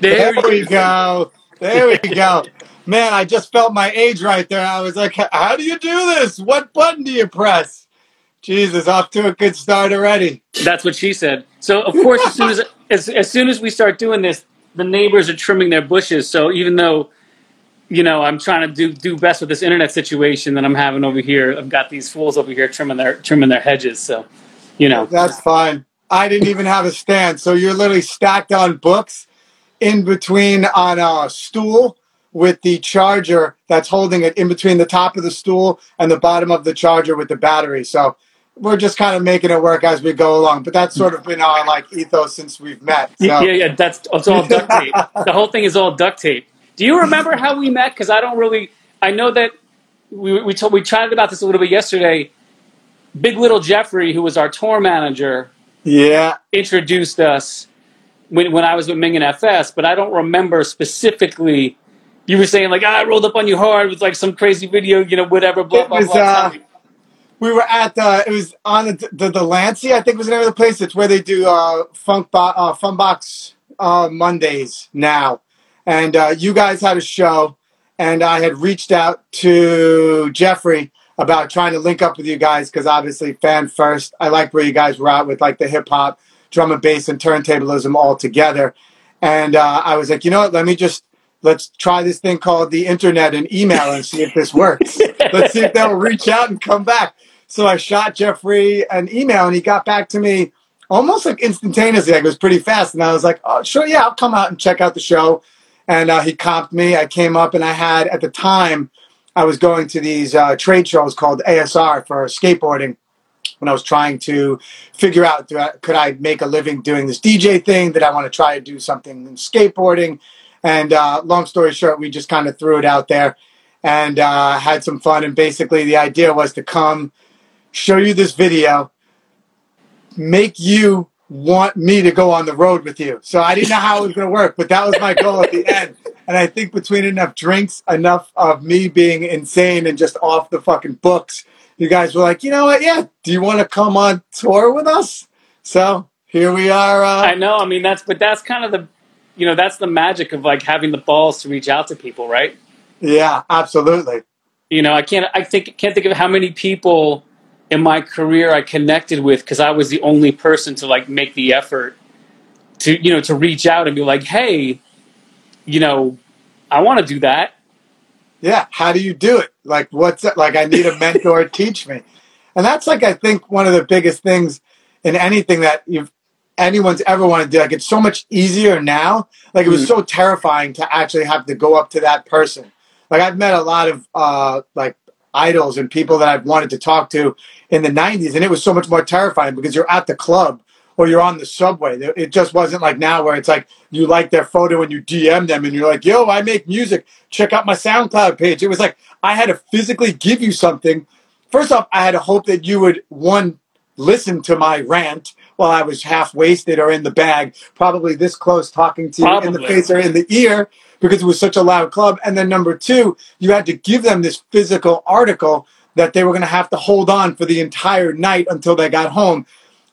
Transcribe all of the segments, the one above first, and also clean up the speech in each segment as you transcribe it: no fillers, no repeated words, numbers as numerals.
There we go. There we go. Man, I just felt my age right there. I was like, how do you do this? What button do you press? Jesus, off to a good start already. That's what she said. So, of course, as soon as we start doing this, the neighbors are trimming their bushes. So even though, you know, I'm trying to do best with this internet situation that I'm having over here, I've got these fools over here trimming their hedges. So, you know. That's fine. I didn't even have a stand. So you're literally stacked on books in between on a stool with the charger that's holding it in between the top of the stool and the bottom of the charger with the battery. So we're just kind of making it work as we go along. But that's sort of been our ethos since we've met. So. Yeah. It's all duct tape. The whole thing is all duct tape. Do you remember how we met? Because I don't really... I know that we chatted about this a little bit yesterday. Big Little Jeffrey, who was our tour manager... Yeah, introduced us when I was with Ming and FS, but I don't remember specifically. You were saying I rolled up on you hard with some crazy video, whatever. Blah blah blah. We were at the Lancey, I think was the name of the place. It's where they do Funbox Mondays now, and you guys had a show, and I had reached out to Jeffrey about trying to link up with you guys because obviously fan first. I like where you guys were at with the hip hop, drum and bass and turntablism all together. And I was like, you know what, let's try this thing called the internet and email and see if this works. Let's see if they'll reach out and come back. So I shot Jeffrey an email and he got back to me almost instantaneously. It was pretty fast. And I was like, oh, sure, yeah, I'll come out and check out the show. And he comped me. I came up and I had, at the time, I was going to these trade shows called ASR for skateboarding when I was trying to figure out, could I make a living doing this DJ thing? Did I want to try to do something in skateboarding? And long story short, we just kind of threw it out there and had some fun. And basically the idea was to come show you this video, make you want me to go on the road with you. So I didn't know how it was going to work, but that was my goal at the end. And I think between enough drinks, enough of me being insane and just off the fucking books, you guys were like, you know what, yeah, do you want to come on tour with us? So here we are. I know. I mean, that's kind of the, that's the magic of having the balls to reach out to people, right? Yeah, absolutely. I can't think of how many people in my career I connected with because I was the only person to make the effort to, to reach out and be like, hey, I want to do that. Yeah. How do you do it? What's it? I need a mentor to teach me. And that's I think one of the biggest things in anything that anyone's ever wanted to do. It's so much easier now. It was so terrifying to actually have to go up to that person. I've met a lot of idols and people that I've wanted to talk to in the 90s. And it was so much more terrifying because you're at the club or you're on the subway. It just wasn't like now where it's you like their photo and you DM them and you're like, yo, I make music. Check out my SoundCloud page. It was I had to physically give you something. First off, I had to hope that you would, one, listen to my rant while I was half wasted or in the bag, probably this close talking to you in the face or in the ear because it was such a loud club. And then number two, you had to give them this physical article that they were going to have to hold on for the entire night until they got home.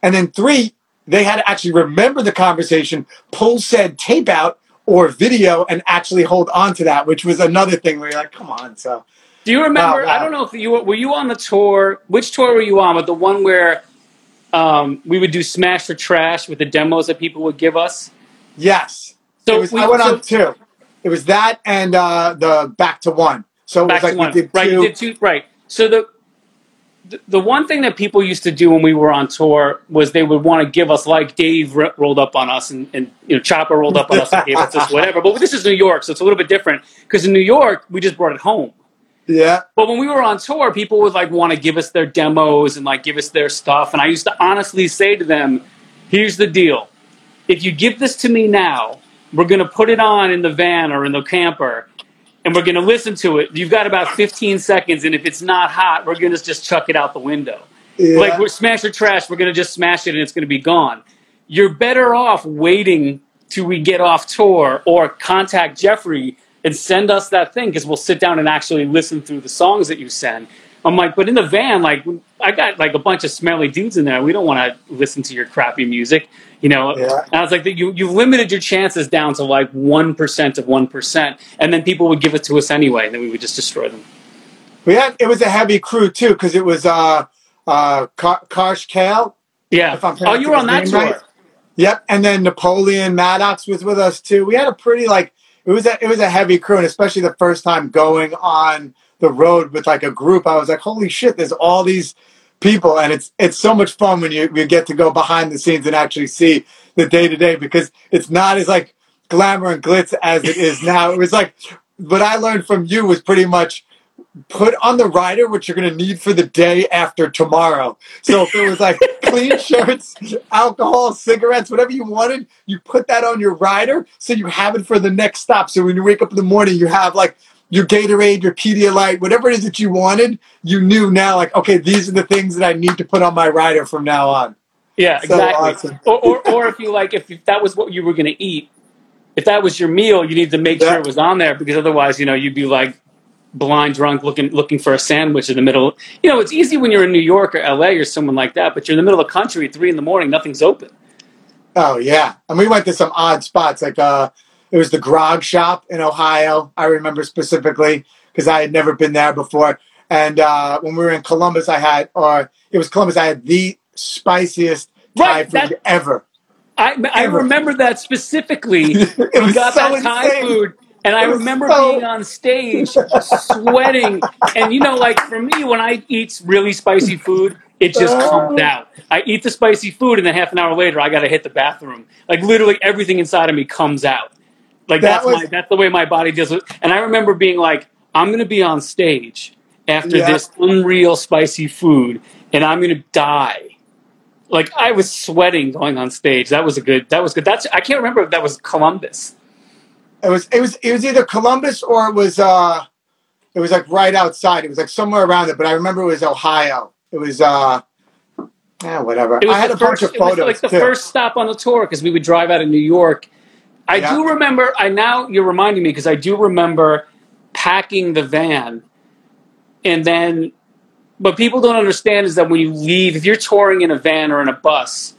And then three, they had to actually remember the conversation, pull said tape out or video, and actually hold on to that, which was another thing where you're like, come on. So, do you remember? Wow. I don't know if you were you on the tour? Which tour were you on? But the one where we would do Smash or Trash with the demos that people would give us? Yes. So I went on two. It was that and the Back to One. So it was we did two. Right, you did two. Right. So The one thing that people used to do when we were on tour was they would want to give us Dave rolled up on us and Chopper rolled up on us and gave us this whatever. But this is New York, so it's a little bit different because in New York we just brought it home. Yeah. But when we were on tour, people would want to give us their demos and give us their stuff. And I used to honestly say to them, "Here's the deal: if you give this to me now, we're going to put it on in the van or in the camper." And we're going to listen to it. You've got about 15 seconds, and if it's not hot, we're going to just chuck it out the window. Yeah. We're Smash or Trash, we're going to just smash it, and it's going to be gone. You're better off waiting till we get off tour or contact Jeffrey and send us that thing because we'll sit down and actually listen through the songs that you send. I'm like, but in the van, like, I got like a bunch of smelly dudes in there. We don't want to listen to your crappy music, you know? Yeah. And I was like, you've limited your chances down to like 1% of 1%. And then people would give it to us anyway. And then we would just destroy them. It was a heavy crew too. Because it was, Karsh Kale. Yeah. Oh, you were on that tour. Right. Yep. And then Napoleon Maddox was with us too. We had a pretty, like, it was a heavy crew. And especially the first time going on the road with like a group, I was like, holy shit, there's all these people. And it's so much fun when you get to go behind the scenes and actually see the day to day, because it's not as like glamour and glitz as it is now. It was like, what I learned from you was pretty much put on the rider what you're going to need for the day after tomorrow. So if it was like clean shirts, alcohol, cigarettes, whatever you wanted, you put that on your rider so you have it for the next stop. So when you wake up in the morning, you have like your Gatorade, your Pedialyte, whatever it is that you wanted, you knew now, like, okay, these are the things that I need to put on my rider from now on. Yeah, so exactly. Awesome. or if you like, if that was what you were going to eat, if that was your meal, you need to make sure it was on there, because otherwise, you know, you'd be like blind drunk looking for a sandwich in the middle. You know, it's easy when you're in New York or LA or someone like that, but you're in the middle of the country at 3 a.m, nothing's open. Oh yeah, and we went to some odd spots, like it was the Grog Shop in Ohio, I remember specifically, because I had never been there before. And when we were in Columbus, I had the spiciest Thai food ever. I remember that specifically. We got that Thai food. And I remember being on stage, sweating. And, you know, like for me, when I eat really spicy food, it just comes out. I eat the spicy food, and then half an hour later, I got to hit the bathroom. Like literally everything inside of me comes out. Like that's the way my body deals with it. And I remember being like, I'm going to be on stage after this unreal spicy food, and I'm going to die. Like I was sweating going on stage. That was good. I can't remember if that was Columbus. It was either Columbus or it was like right outside. It was like somewhere around it, but I remember it was Ohio. It was whatever. I had a bunch of photos. It was like the first stop on the tour, because we would drive out of New York. I do remember, now you're reminding me, because I do remember packing the van, and then what people don't understand is that when you leave, if you're touring in a van or in a bus,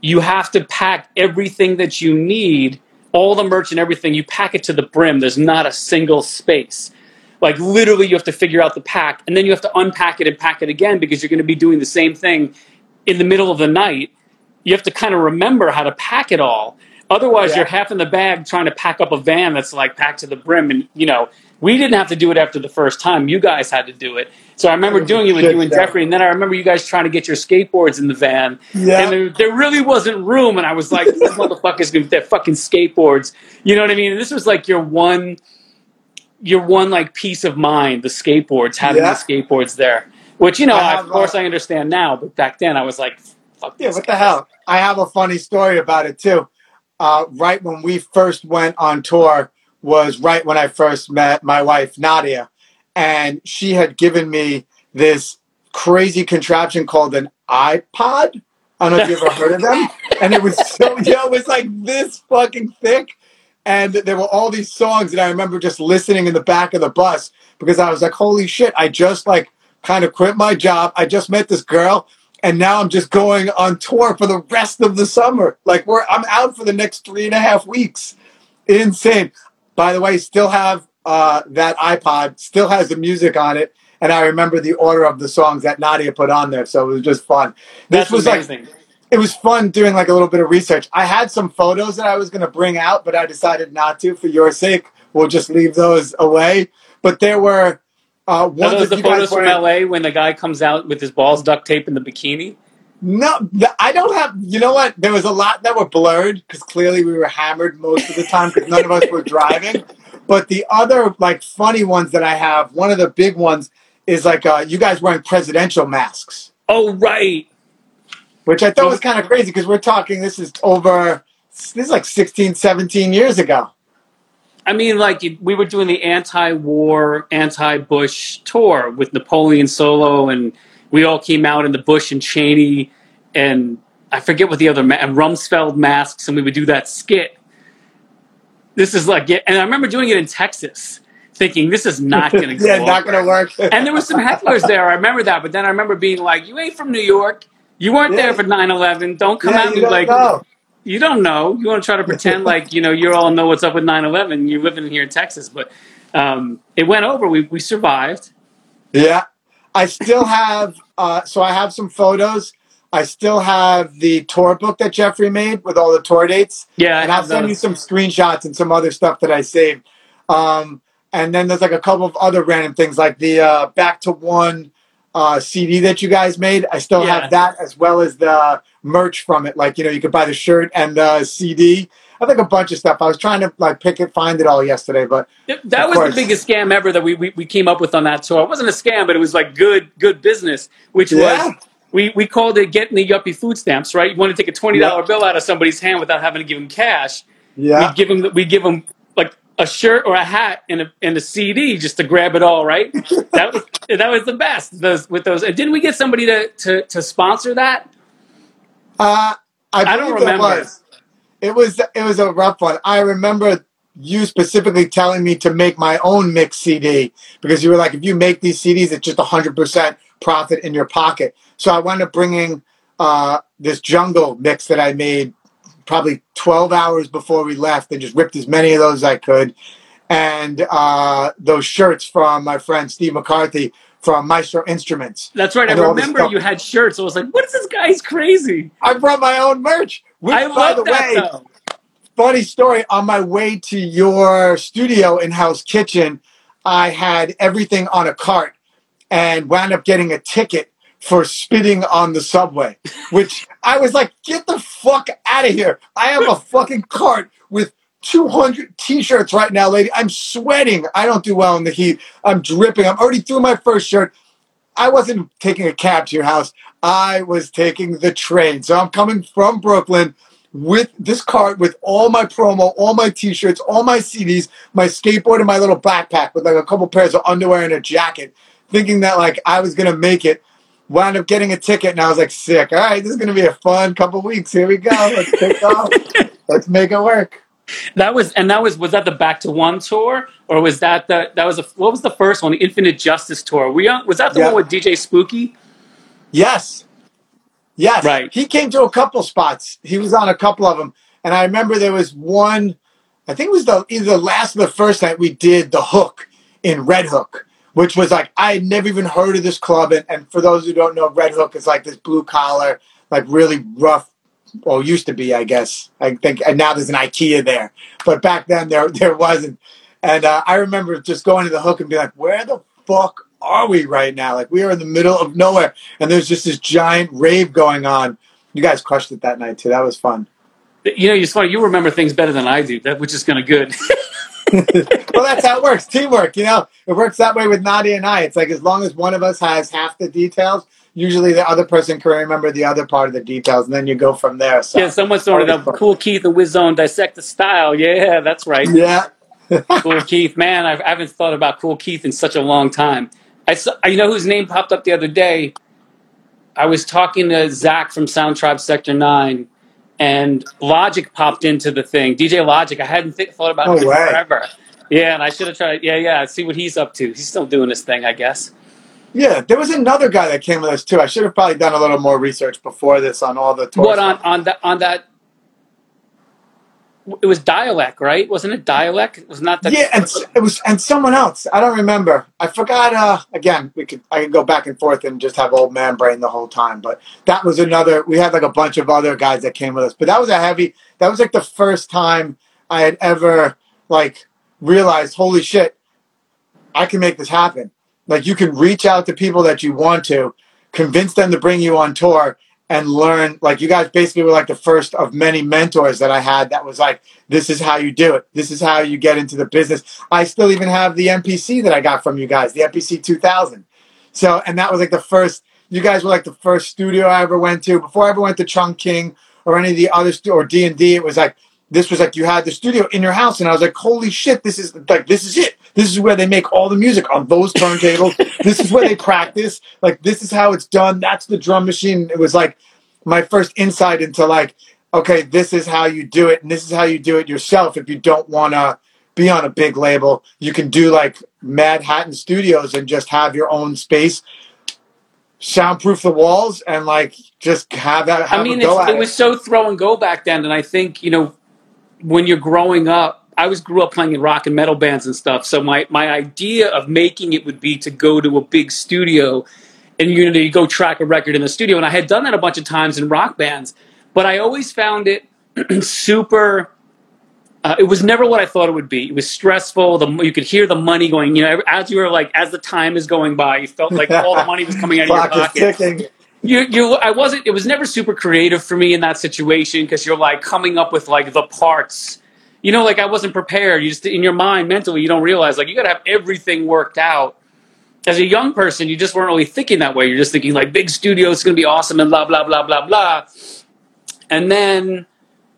you have to pack everything that you need, all the merch and everything, you pack it to the brim. There's not a single space. Like literally you have to figure out the pack, and then you have to unpack it and pack it again, because you're going to be doing the same thing in the middle of the night. You have to kind of remember how to pack it all. Otherwise, you're half in the bag trying to pack up a van that's like packed to the brim. And, you know, we didn't have to do it after the first time. You guys had to do it. So I remember doing it with you and Jeffrey. And then I remember you guys trying to get your skateboards in the van. Yeah. And there really wasn't room. And I was like, this motherfucker's going to get their fucking skateboards. You know what I mean? And this was like your one like peace of mind, the skateboards, having the skateboards there. Which, you know, of course I understand now. But back then I was like, fuck this. Yeah, what the hell? I have a funny story about it, too. Right when we first went on tour was right when I first met my wife, Nadia. And she had given me this crazy contraption called an iPod. I don't know if you've ever heard of them. And it was it was like this fucking thick. And there were all these songs that I remember just listening in the back of the bus, because I was like, holy shit, I just like kind of quit my job. I just met this girl. And now I'm just going on tour for the rest of the summer. Like I'm out for the next 3.5 weeks. Insane. By the way, still have that iPod. Still has the music on it. And I remember the order of the songs that Nadia put on there. So it was just fun. This was amazing. It was fun doing like a little bit of research. I had some photos that I was going to bring out, but I decided not to for your sake. We'll just leave those away. But there were... those the photos from LA when the guy comes out with his balls duct tape in the bikini? No, I don't have... You know what? There was a lot that were blurred, because clearly we were hammered most of the time, because none of us were driving. But the other, like, funny ones that I have, one of the big ones is, like, you guys wearing presidential masks. Oh, right. Which I thought was kind of crazy, because we're talking... This is, like, 16, 17 years ago. I mean, like, we were doing the anti-war, anti-Bush tour with Napoleon solo, and we all came out in the Bush and Cheney, and I forget what the other, and Rumsfeld masks, and we would do that skit. This is like, and I remember doing it in Texas. thinking this is not going to go yeah, not going to work. And there were some hecklers there. I remember that. But then I remember being like, you ain't from New York. You weren't there for 9/11. Don't come at me like... Know. You don't know. You want to try to pretend like, you know, you all know what's up with 9/11. You're living here in Texas. But it went over. We survived. Yeah. I still have... so I have some photos. I still have the tour book that Jeffrey made with all the tour dates. Yeah. And I'll send you some screenshots and some other stuff that I saved. And then there's like a couple of other random things like the Back to One CD that you guys made. I still have that as well as the merch from it. Like, you know, you could buy the shirt and the CD. I think a bunch of stuff. I was trying to like find it all yesterday, but that was the biggest scam ever that we came up with on that tour. It wasn't a scam, but it was like good business, which was we called it getting the yuppie food stamps. Right, you want to take a $20 bill out of somebody's hand without having to give them cash. Yeah, we give them like a shirt or a hat and a CD just to grab it all. Right, that was the best. With those, and didn't we get somebody to sponsor that? I don't remember. It was a rough one. I remember you specifically telling me to make my own mix CD because you were like, if you make these CDs, it's just 100% profit in your pocket. So I wound up bringing this jungle mix that I made probably 12 hours before we left and just ripped as many of those as I could. And those shirts from my friend Steve McCarthy from Maestro Instruments. That's right. I remember you had shirts. I was like, what is this guy? He's crazy. I brought my own merch. Which, I love that, though. Funny story, on my way to your studio in House Kitchen, I had everything on a cart and wound up getting a ticket for spitting on the subway, which I was like, get the fuck out of here. I have a fucking cart with 200 T-shirts right now, lady. I'm sweating. I don't do well in the heat. I'm dripping. I'm already through my first shirt. I wasn't taking a cab to your house. I was taking the train. So I'm coming from Brooklyn with this cart with all my promo, all my T-shirts, all my CDs, my skateboard and my little backpack with like a couple pairs of underwear and a jacket, thinking that like I was going to make it. Wound up getting a ticket and I was like, sick. All right, this is going to be a fun couple weeks. Here we go. Let's take off. Let's make it work. Was that the Back to One tour or was that what was the first one? The Infinite Justice tour. Was that the one with DJ Spooky? Yes. Right. He came to a couple spots. He was on a couple of them. And I remember there was one, I think it was either the last or the first night we did The Hook in Red Hook, which was like, I had never even heard of this club. And for those who don't know, Red Hook is like this blue collar, like really rough. Well, used to be, I guess. I think, and now there's an IKEA there, but back then there wasn't. And I remember just going to The Hook and being like, "Where the fuck are we right now? Like, we are in the middle of nowhere, and there's just this giant rave going on." You guys crushed it that night too. That was fun. You know, it's funny. You remember things better than I do, which is kind of good. Well, that's how it works. Teamwork. You know, it works that way with Nadia and I. It's like as long as one of us has half the details. Usually the other person can remember the other part of the details, and then you go from there. So. Yeah, someone sorted out Cool Keith and Whizzone dissect the style. Yeah, that's right. Yeah. Cool Keith. Man, I haven't thought about Cool Keith in such a long time. You know whose name popped up the other day? I was talking to Zach from Sound Tribe Sector 9, and Logic popped into the thing. DJ Logic. I hadn't thought about him forever. Yeah, and I should have tried. Yeah, see what he's up to. He's still doing his thing, I guess. Yeah, there was another guy that came with us too. I should have probably done a little more research before this on all the tours. What on that? It was Dialect, right? Wasn't it Dialect? It was not that. Yeah, and it was, and someone else. I don't remember. I forgot. Again, I could go back and forth and just have old man brain the whole time. But that was another. We had like a bunch of other guys that came with us. But that was That was like the first time I had ever like realized, holy shit, I can make this happen. Like, you can reach out to people that you want to, convince them to bring you on tour, and learn. Like, you guys basically were, like, the first of many mentors that I had that was like, this is how you do it. This is how you get into the business. I still even have the MPC that I got from you guys, the MPC 2000. So, and that was, like, the first. You guys were, like, the first studio I ever went to. Before I ever went to Chongqing or any of the other or D&D, it was, like, this was, like, you had the studio in your house. And I was, like, holy shit, this is it. This is where they make all the music on those turntables. This is where they practice. Like, this is how it's done. That's the drum machine. It was like my first insight into like, okay, this is how you do it. And this is how you do it yourself if you don't want to be on a big label. You can do like Manhattan Studios and just have your own space, soundproof the walls, and like just have that. Have I mean, it was so throw and go back then, and I think, you know, when you're growing up, I was grew up playing in rock and metal bands and stuff. So my idea of making it would be to go to a big studio and, you know, you go track a record in the studio. And I had done that a bunch of times in rock bands, but I always found it super. It was never what I thought it would be. It was stressful. You could hear the money going. You know, as the time is going by, you felt like all the money was coming out of your pocket. Ticking. I wasn't. It was never super creative for me in that situation because you're like coming up with like the parts. You know, like I wasn't prepared. You just, in your mind, mentally, you don't realize, like, you got to have everything worked out. As a young person, you just weren't really thinking that way. You're just thinking, like, big studio, it's going to be awesome and blah, blah, blah, blah, blah. And then,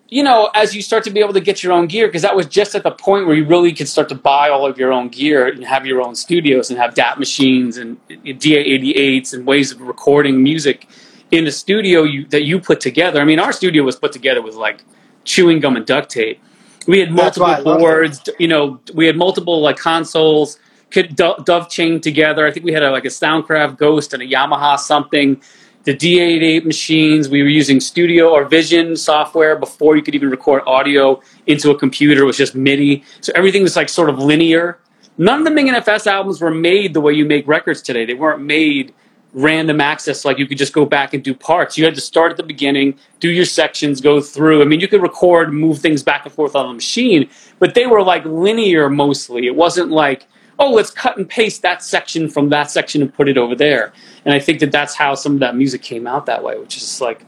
you know, as you start to be able to get your own gear, because that was just at the point where you really could start to buy all of your own gear and have your own studios and have DAT machines and DA-88s and ways of recording music in a studio that you put together. I mean, our studio was put together with, like, chewing gum and duct tape. We had multiple boards, you know, we had multiple like consoles could dove chained together. I think we had a Soundcraft Ghost and a Yamaha something, the D88 machines. We were using Studio or Vision software before you could even record audio into a computer. It was just MIDI. So everything was like sort of linear. None of the Ming and FS albums were made the way you make records today. They weren't made random access, like you could just go back and do parts. You had to start at the beginning, do your sections, go through. I mean, you could record, move things back and forth on the machine, but they were like linear mostly. It wasn't like, oh, let's cut and paste that section from that section and put it over there. And I think that that's how some of that music came out that way, which is like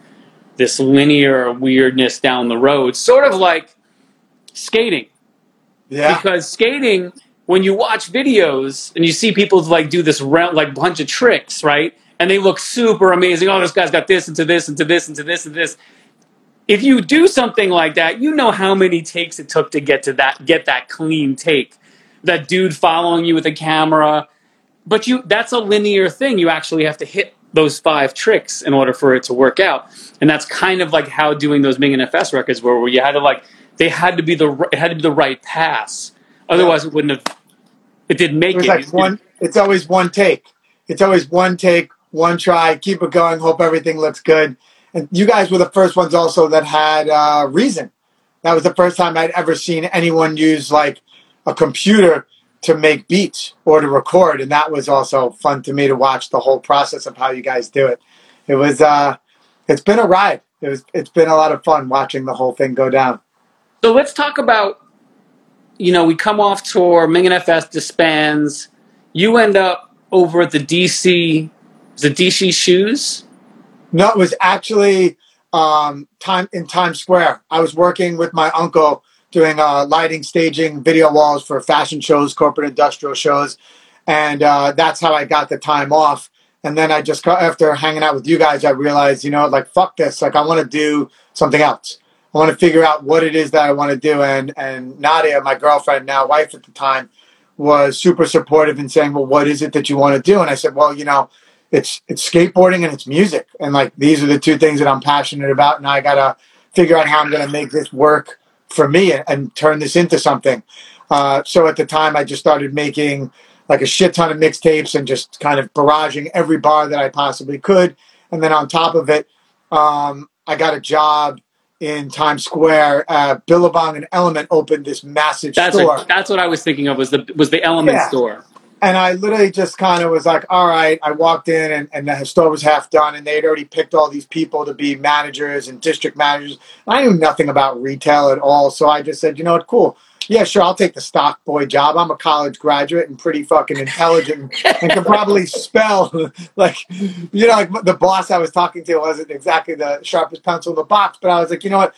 this linear weirdness down the road, sort of like skating. Yeah. Because skating, when you watch videos and you see people like do this round, like bunch of tricks, right? And they look super amazing. Oh, this guy's got this into this into this into this and this. If you do something like that, you know how many takes it took to get that clean take. That dude following you with a camera. But that's a linear thing. You actually have to hit those 5 tricks in order for it to work out. And that's kind of like how doing those Ming and FS records were, where you had to like it had to be the right pass. Otherwise, it wouldn't have. It didn't make it. It's always one take. It's always one take, one try. Keep it going. Hope everything looks good. And you guys were the first ones also that had Reason. That was the first time I'd ever seen anyone use like a computer to make beats or to record, and that was also fun to me to watch the whole process of how you guys do it. It was. It's been a ride. It's been a lot of fun watching the whole thing go down. So let's talk about. You know, we come off tour, Ming and FS disbands. You end up over at the DC, the DC Shoes? No, it was actually in Times Square. I was working with my uncle doing lighting, staging, video walls for fashion shows, corporate industrial shows. And that's how I got the time off. And then I just, after hanging out with you guys, I realized, you know, like, fuck this. Like, I want to do something else. I want to figure out what it is that I want to do. And Nadia, my girlfriend, now wife at the time, was super supportive in saying, well, what is it that you want to do? And I said, well, you know, it's skateboarding and it's music. And, like, these are the two things that I'm passionate about. And I got to figure out how I'm going to make this work for me and turn this into something. So at the time, I just started making, like, a shit ton of mixtapes and just kind of barraging every bar that I possibly could. And then on top of it, I got a job in Times Square. Billabong and Element opened this massive store. That's what I was thinking of, was the Element store. And I literally just kind of was like, all right, I walked in and the store was half done and they'd already picked all these people to be managers and district managers. I knew nothing about retail at all. So I just said, you know what, cool. Yeah, sure, I'll take the stock boy job. I'm a college graduate and pretty fucking intelligent and can probably spell. Like, you know, like the boss I was talking to wasn't exactly the sharpest pencil in the box, but I was like, you know what,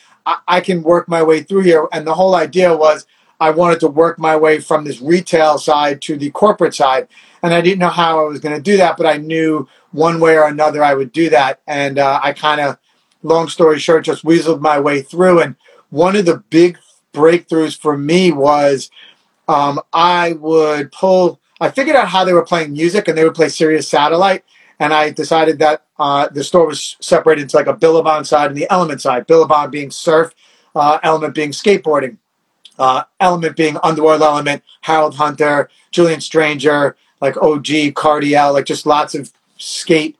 I can work my way through here. And the whole idea was I wanted to work my way from this retail side to the corporate side. And I didn't know how I was going to do that, but I knew one way or another I would do that. And I kind of, long story short, just weaseled my way through. And one of the big breakthroughs for me was I figured out how they were playing music, and they would play Sirius Satellite, and I decided that the store was separated into like a Billabong side and the Element side, Billabong being surf, Element being skateboarding. Element being Underworld Element, Harold Hunter, Julian Stranger, like OG, Cardiel, like just lots of skate.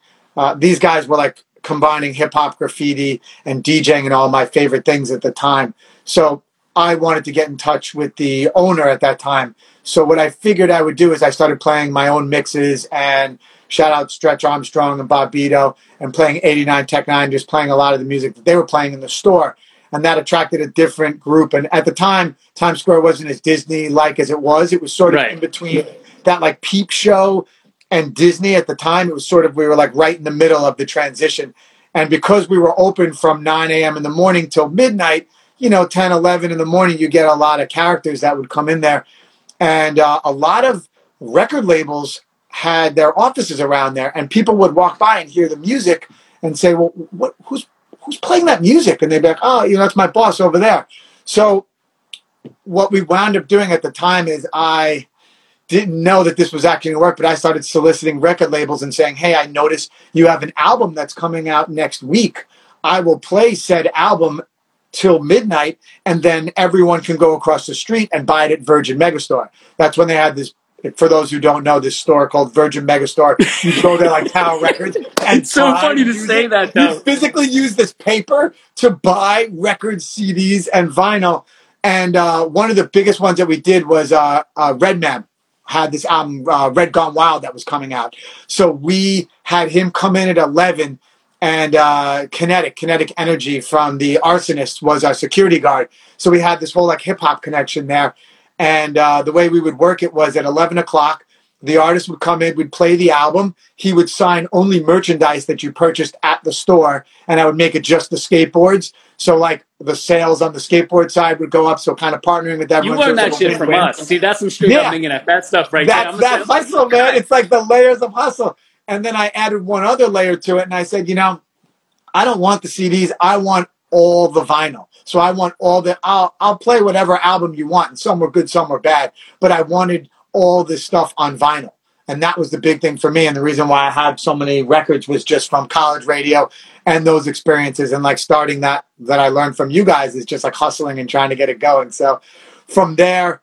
These guys were like combining hip-hop, graffiti, and DJing and all my favorite things at the time. So I wanted to get in touch with the owner at that time. So what I figured I would do is I started playing my own mixes, and shout out Stretch Armstrong and Bob Beto, and playing 89 Tech 9, just playing a lot of the music that they were playing in the store. And that attracted a different group. And at the time, Times Square wasn't as Disney-like as it was. It was sort of in between that like Peep Show and Disney at the time. It was sort of, we were like right in the middle of the transition. And because we were open from 9 a.m. in the morning till midnight, you know, 10, 11 in the morning, you get a lot of characters that would come in there. And a lot of record labels had their offices around there, and people would walk by and hear the music and say, well, what, who's playing that music? And they'd be like, oh, you know, that's my boss over there. So what we wound up doing at the time is I didn't know that this was actually going to work, but I started soliciting record labels and saying, hey, I noticed you have an album that's coming out next week. I will play said album till midnight, and then everyone can go across the street and buy it at Virgin Megastore. That's when they had this, for those who don't know, this store called Virgin Megastore. You go there like Tower Records. And it's so funny to say that, though. You physically use this paper to buy records, CDs, and vinyl. And one of the biggest ones that we did was Redman had this album, Red Gone Wild, that was coming out. So we had him come in at 11, and Kinetic Energy from The Arsonists was our security guard. So we had this whole like hip-hop connection there. And the way we would work it was at 11 o'clock, the artist would come in, we'd play the album, he would sign only merchandise that you purchased at the store, and I would make it just the skateboards. So like the sales on the skateboard side would go up, so kind of partnering with that. You learned that shit from us. See, that's some straight up Ming and FS stuff right there. That's hustle, man. It's like the layers of hustle. And then I added one other layer to it, and I said, you know, I don't want the CDs. I want all the vinyl. So I want all the, I'll play whatever album you want. And some were good, some were bad. But I wanted all this stuff on vinyl. And that was the big thing for me. And the reason why I had so many records was just from college radio and those experiences. And like starting that I learned from you guys is just like hustling and trying to get it going. So from there,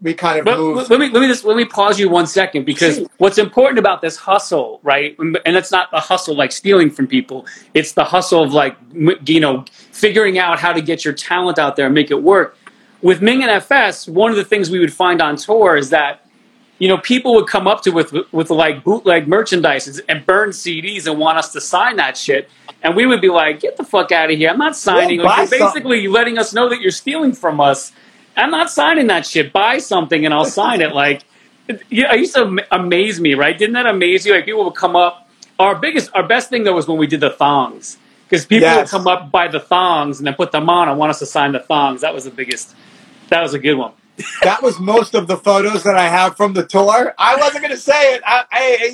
we kind of moved. Let me pause you one second, because what's important about this hustle, right? And it's not the hustle like stealing from people. It's the hustle of like, you know, figuring out how to get your talent out there and make it work. With Ming and FS, one of the things we would find on tour is that, you know, people would come up to with like bootleg merchandise and burn CDs and want us to sign that shit. And we would be like, get the fuck out of here. I'm not signing. Well, like, you're basically letting us know that you're stealing from us. I'm not signing that shit. Buy something and I'll sign it. Like, it used to amaze me, right? Didn't that amaze you? Like, people would come up. Our best thing, though, was when we did the thongs. Because people would come up, buy the thongs, and then put them on and want us to sign the thongs. That was the biggest. That was a good one. That was most of the photos that I have from the tour. I wasn't going to say it.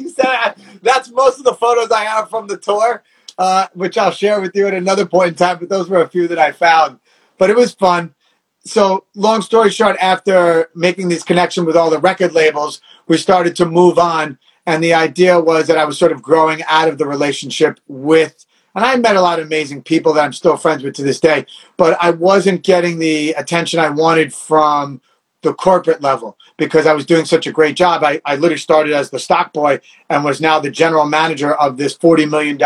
You said it. That's most of the photos I have from the tour, which I'll share with you at another point in time. But those were a few that I found. But it was fun. So long story short, after making this connection with all the record labels, we started to move on. And the idea was that I was sort of growing out of the relationship with, and I met a lot of amazing people that I'm still friends with to this day, but I wasn't getting the attention I wanted from the corporate level because I was doing such a great job. I literally started as the stock boy and was now the general manager of this $40 million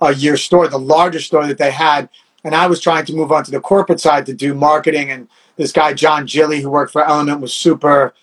a year store, the largest store that they had. And I was trying to move on to the corporate side to do marketing. And this guy, John Gilley, who worked for Element, was super,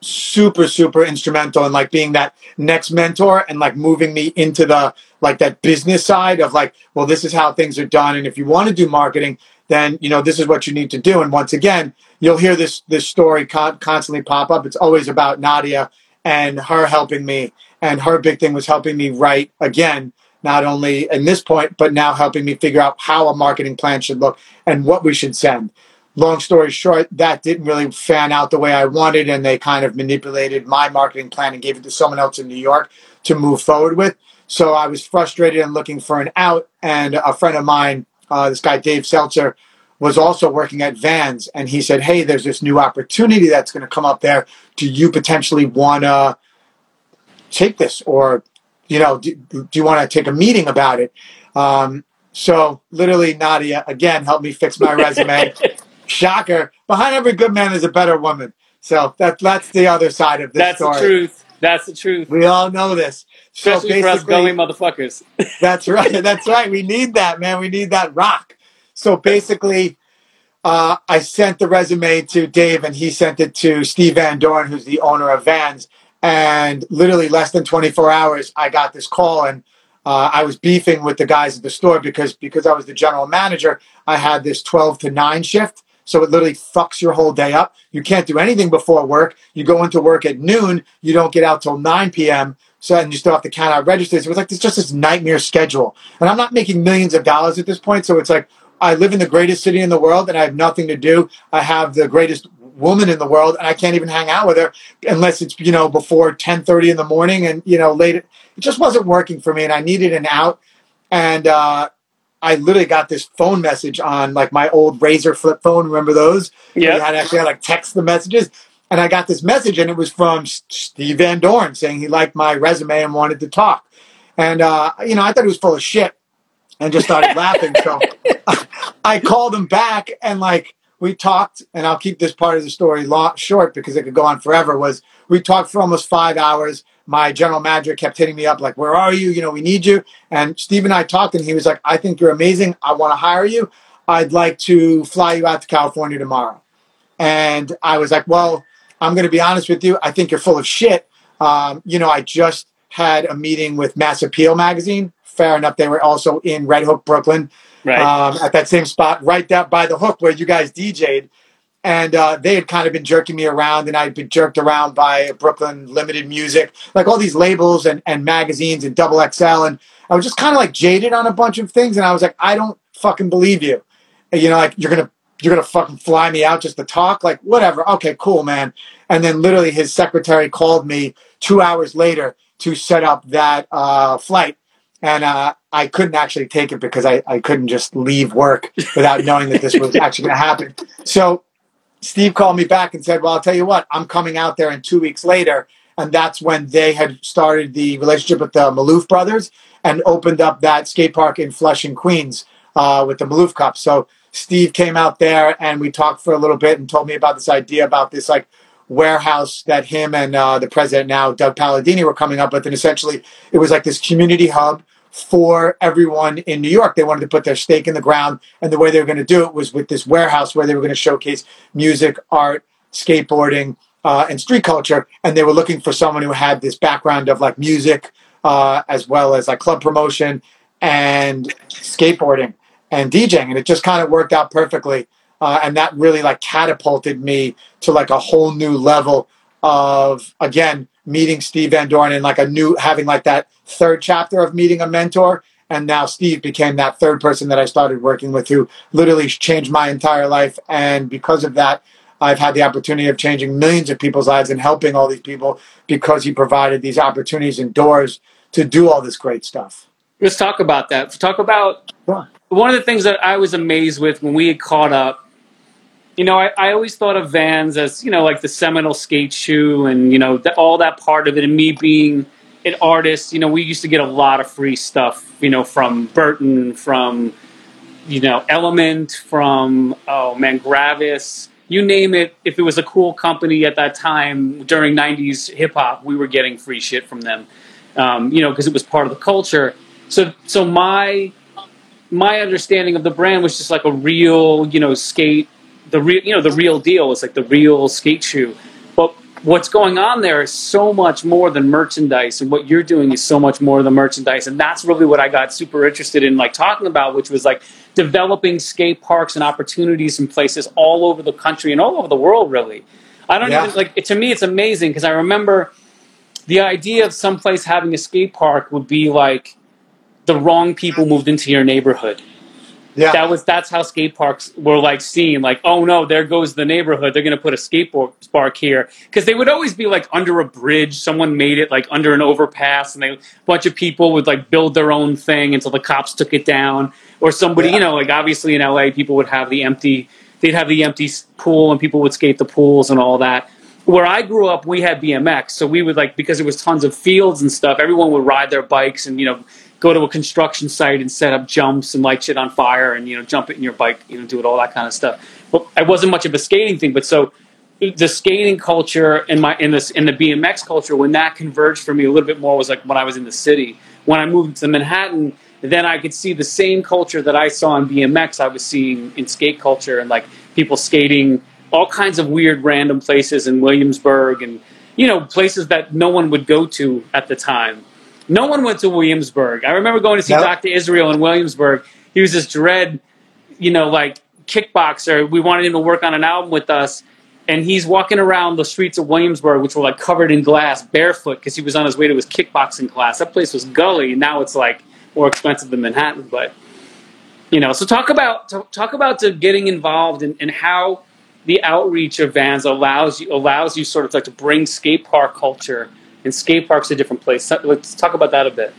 super, super instrumental in like being that next mentor and like moving me into the, like that business side of like, well, this is how things are done. And if you want to do marketing, then, you know, this is what you need to do. And once again, you'll hear this story constantly pop up. It's always about Nadia and her helping me. And her big thing was helping me write again. Not only in this point, but now helping me figure out how a marketing plan should look and what we should send. Long story short, that didn't really fan out the way I wanted, and they kind of manipulated my marketing plan and gave it to someone else in New York to move forward with. So I was frustrated and looking for an out, and a friend of mine, this guy Dave Seltzer, was also working at Vans, and he said, hey, there's this new opportunity that's going to come up there. Do you potentially want to take this, or... you know, do you want to take a meeting about it? So literally Nadia, again, helped me fix my resume. Shocker. Behind every good man is a better woman. So that's the other side of this story. That's the truth. That's the truth. We all know this. Especially so for us gully motherfuckers. That's right. That's right. We need that, man. We need that rock. So basically, I sent the resume to Dave, and he sent it to Steve Van Doren, who's the owner of Vans. And literally less than 24 hours, I got this call, and I was beefing with the guys at the store because I was the general manager. I had this 12 to 9 shift. So it literally fucks your whole day up. You can't do anything before work. You go into work at noon. You don't get out till 9 p.m. So and you still have to count out registers. It was like this, just this nightmare schedule. And I'm not making millions of dollars at this point. So it's like I live in the greatest city in the world and I have nothing to do. I have the greatest woman in the world and I can't even hang out with her unless it's, you know, before 10:30 in the morning and, you know, late. It just wasn't working for me and I needed an out. And, I literally got this phone message on like my old Razor flip phone. Remember those? Yeah. I actually had like text the messages. And I got this message and it was from Steve Van Doren saying he liked my resume and wanted to talk. And, you know, I thought he was full of shit and just started laughing. So I called him back and like we talked, and I'll keep this part of the story short because it could go on forever, was we talked for almost 5 hours. My general manager kept hitting me up like, where are you? You know, we need you. And Steve and I talked and he was like, I think you're amazing. I want to hire you. I'd like to fly you out to California tomorrow. And I was like, well, I'm going to be honest with you. I think you're full of shit. You know, I just had a meeting with Mass Appeal magazine. Fair enough. They were also in Red Hook, Brooklyn, right. At that same spot right there by the hook where you guys DJ'd. And they had kind of been jerking me around, and I'd been jerked around by Brooklyn Limited Music, like all these labels and magazines and Double XL. And I was just kind of like jaded on a bunch of things. And I was like, I don't fucking believe you. And, you know, like you're gonna fucking fly me out just to talk, like whatever. Okay, cool, man. And then literally his secretary called me 2 hours later to set up that flight. And I couldn't actually take it because I couldn't just leave work without knowing that this was actually going to happen. So Steve called me back and said, well, I'll tell you what, I'm coming out there in 2 weeks later. And that's when they had started the relationship with the Maloof brothers and opened up that skate park in Flushing, Queens with the Maloof Cup. So Steve came out there and we talked for a little bit and told me about this idea about this like warehouse that him and the president now, Doug Palladini, were coming up with. And essentially it was like this community hub for everyone in New York. They wanted to put their stake in the ground, and the way they were going to do it was with this warehouse where they were going to showcase music, art, skateboarding, and street culture. And they were looking for someone who had this background of like music, as well as like club promotion and skateboarding and DJing. And it just kind of worked out perfectly. And that really like catapulted me to like a whole new level of, again, meeting Steve Van Doren and like a new, having like that third chapter of meeting a mentor. And now Steve became that third person that I started working with who literally changed my entire life. And because of that, I've had the opportunity of changing millions of people's lives and helping all these people because he provided these opportunities and doors to do all this great stuff. Let's talk about that. Talk about one of the things that I was amazed with when we had caught up. You know, I always thought of Vans as, you know, like the seminal skate shoe and, you know, all that part of it. And me being an artist, you know, we used to get a lot of free stuff, you know, from Burton, from, you know, Element, from, oh, man, Gravis. You name it. If it was a cool company at that time during 90s hip hop, we were getting free shit from them, you know, because it was part of the culture. So my understanding of the brand was just like a real, you know, skate. The real deal is like the real skate shoe. But what's going on there is so much more than merchandise, and what you're doing is so much more than merchandise. And that's really what I got super interested in, like talking about, which was like developing skate parks and opportunities in places all over the country and all over the world, really. I don't even like it, to me, it's amazing because I remember the idea of someplace having a skate park would be like the wrong people moved into your neighborhood. Yeah. That's how skate parks were like seen. Like, oh no, there goes the neighborhood. They're going to put a skateboard park here. Because they would always be like under a bridge. Someone made it like under an overpass. And a bunch of people would like build their own thing until the cops took it down. Or somebody, you know, like obviously in LA, people would have the empty pool and people would skate the pools and all that. Where I grew up, we had BMX. So we would like, because there was tons of fields and stuff, everyone would ride their bikes and, you know, go to a construction site and set up jumps and light shit on fire and, you know, jump it in your bike, you know, do it, all that kind of stuff. well, I wasn't much of a skating thing, but so the skating culture and in the BMX culture, when that converged for me a little bit more, was like when I was in the city. When I moved to Manhattan, then I could see the same culture that I saw in BMX, I was seeing in skate culture, and like people skating all kinds of weird random places in Williamsburg and, you know, places that no one would go to at the time. No one went to Williamsburg. I remember going to see Dr. Israel in Williamsburg. He was this dread, you know, like kickboxer. We wanted him to work on an album with us. And he's walking around the streets of Williamsburg, which were like covered in glass, barefoot, because he was on his way to his kickboxing class. That place was gully. And now it's like more expensive than Manhattan. But, you know, so talk about getting involved and how the outreach of Vans allows you sort of like to bring skate park culture and skate parks to different places. Let's talk about that a bit.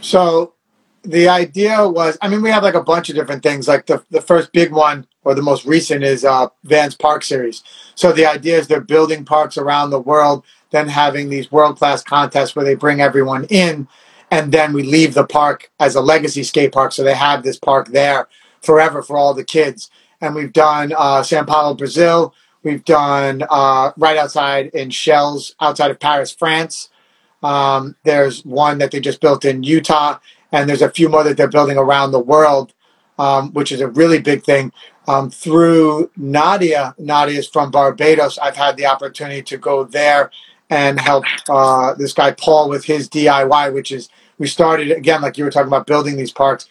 So the idea was, I mean, we had like a bunch of different things. Like the first big one, or the most recent, is Vans Park Series. So the idea is they're building parks around the world, then having these world-class contests where they bring everyone in, and then we leave the park as a legacy skate park. So they have this park there forever for all the kids. And we've done Sao Paulo, Brazil. We've done right outside in Shells, outside of Paris, France. There's one that they just built in Utah. And there's a few more that they're building around the world, which is a really big thing. Through Nadia, Nadia's from Barbados, I've had the opportunity to go there and help this guy Paul with his DIY, which is, we started, again, like you were talking about, building these parks,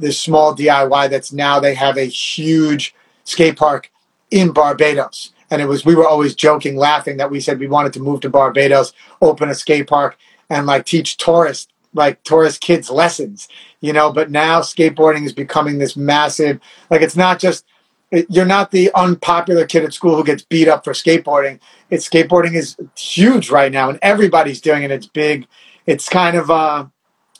this small DIY that's now they have a huge skate park in Barbados. And it was, we were always joking, laughing, that we said we wanted to move to Barbados, open a skate park, and like teach tourists, like tourist kids lessons, you know. But now skateboarding is becoming this massive, like it's not just, you're not the unpopular kid at school who gets beat up for skateboarding. It's, skateboarding is huge right now and everybody's doing it. It's big. It's kind of,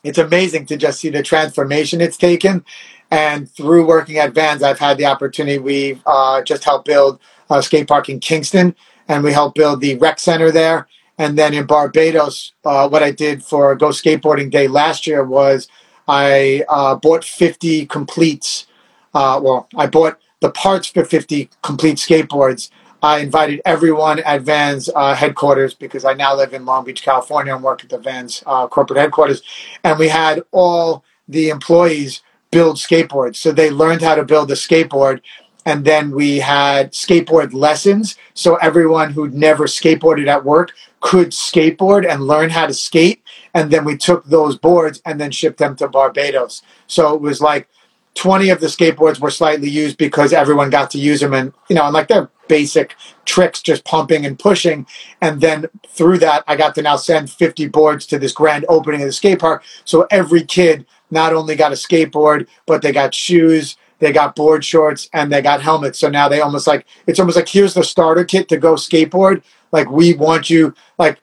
it's amazing to just see the transformation it's taken. And through working at Vans, I've had the opportunity, we've just helped build a skate park in Kingston, and we helped build the rec center there. And then in Barbados, what I did for Go Skateboarding Day last year was I bought 50 completes. I bought the parts for 50 complete skateboards. I invited everyone at Vans headquarters, because I now live in Long Beach, California, and work at the Vans corporate headquarters. And we had all the employees build skateboards. So they learned how to build a skateboard. And then we had skateboard lessons, so everyone who'd never skateboarded at work could skateboard and learn how to skate. And then we took those boards and then shipped them to Barbados. So it was like 20 of the skateboards were slightly used because everyone got to use them. And, you know, and like they're basic tricks, just pumping and pushing. And then through that, I got to now send 50 boards to this grand opening of the skate park. So every kid not only got a skateboard, but they got shoes, they got board shorts, and they got helmets. So now they almost like, it's almost like, here's the starter kit to Go Skateboard. Like, we want you, like,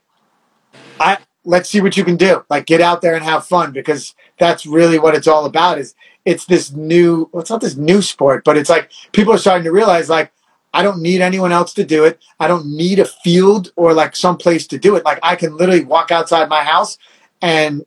let's see what you can do. Like, get out there and have fun, because that's really what it's all about. Is it's this new, well, it's not this new sport, but it's like people are starting to realize, like, I don't need anyone else to do it. I don't need a field or like some place to do it. Like, I can literally walk outside my house and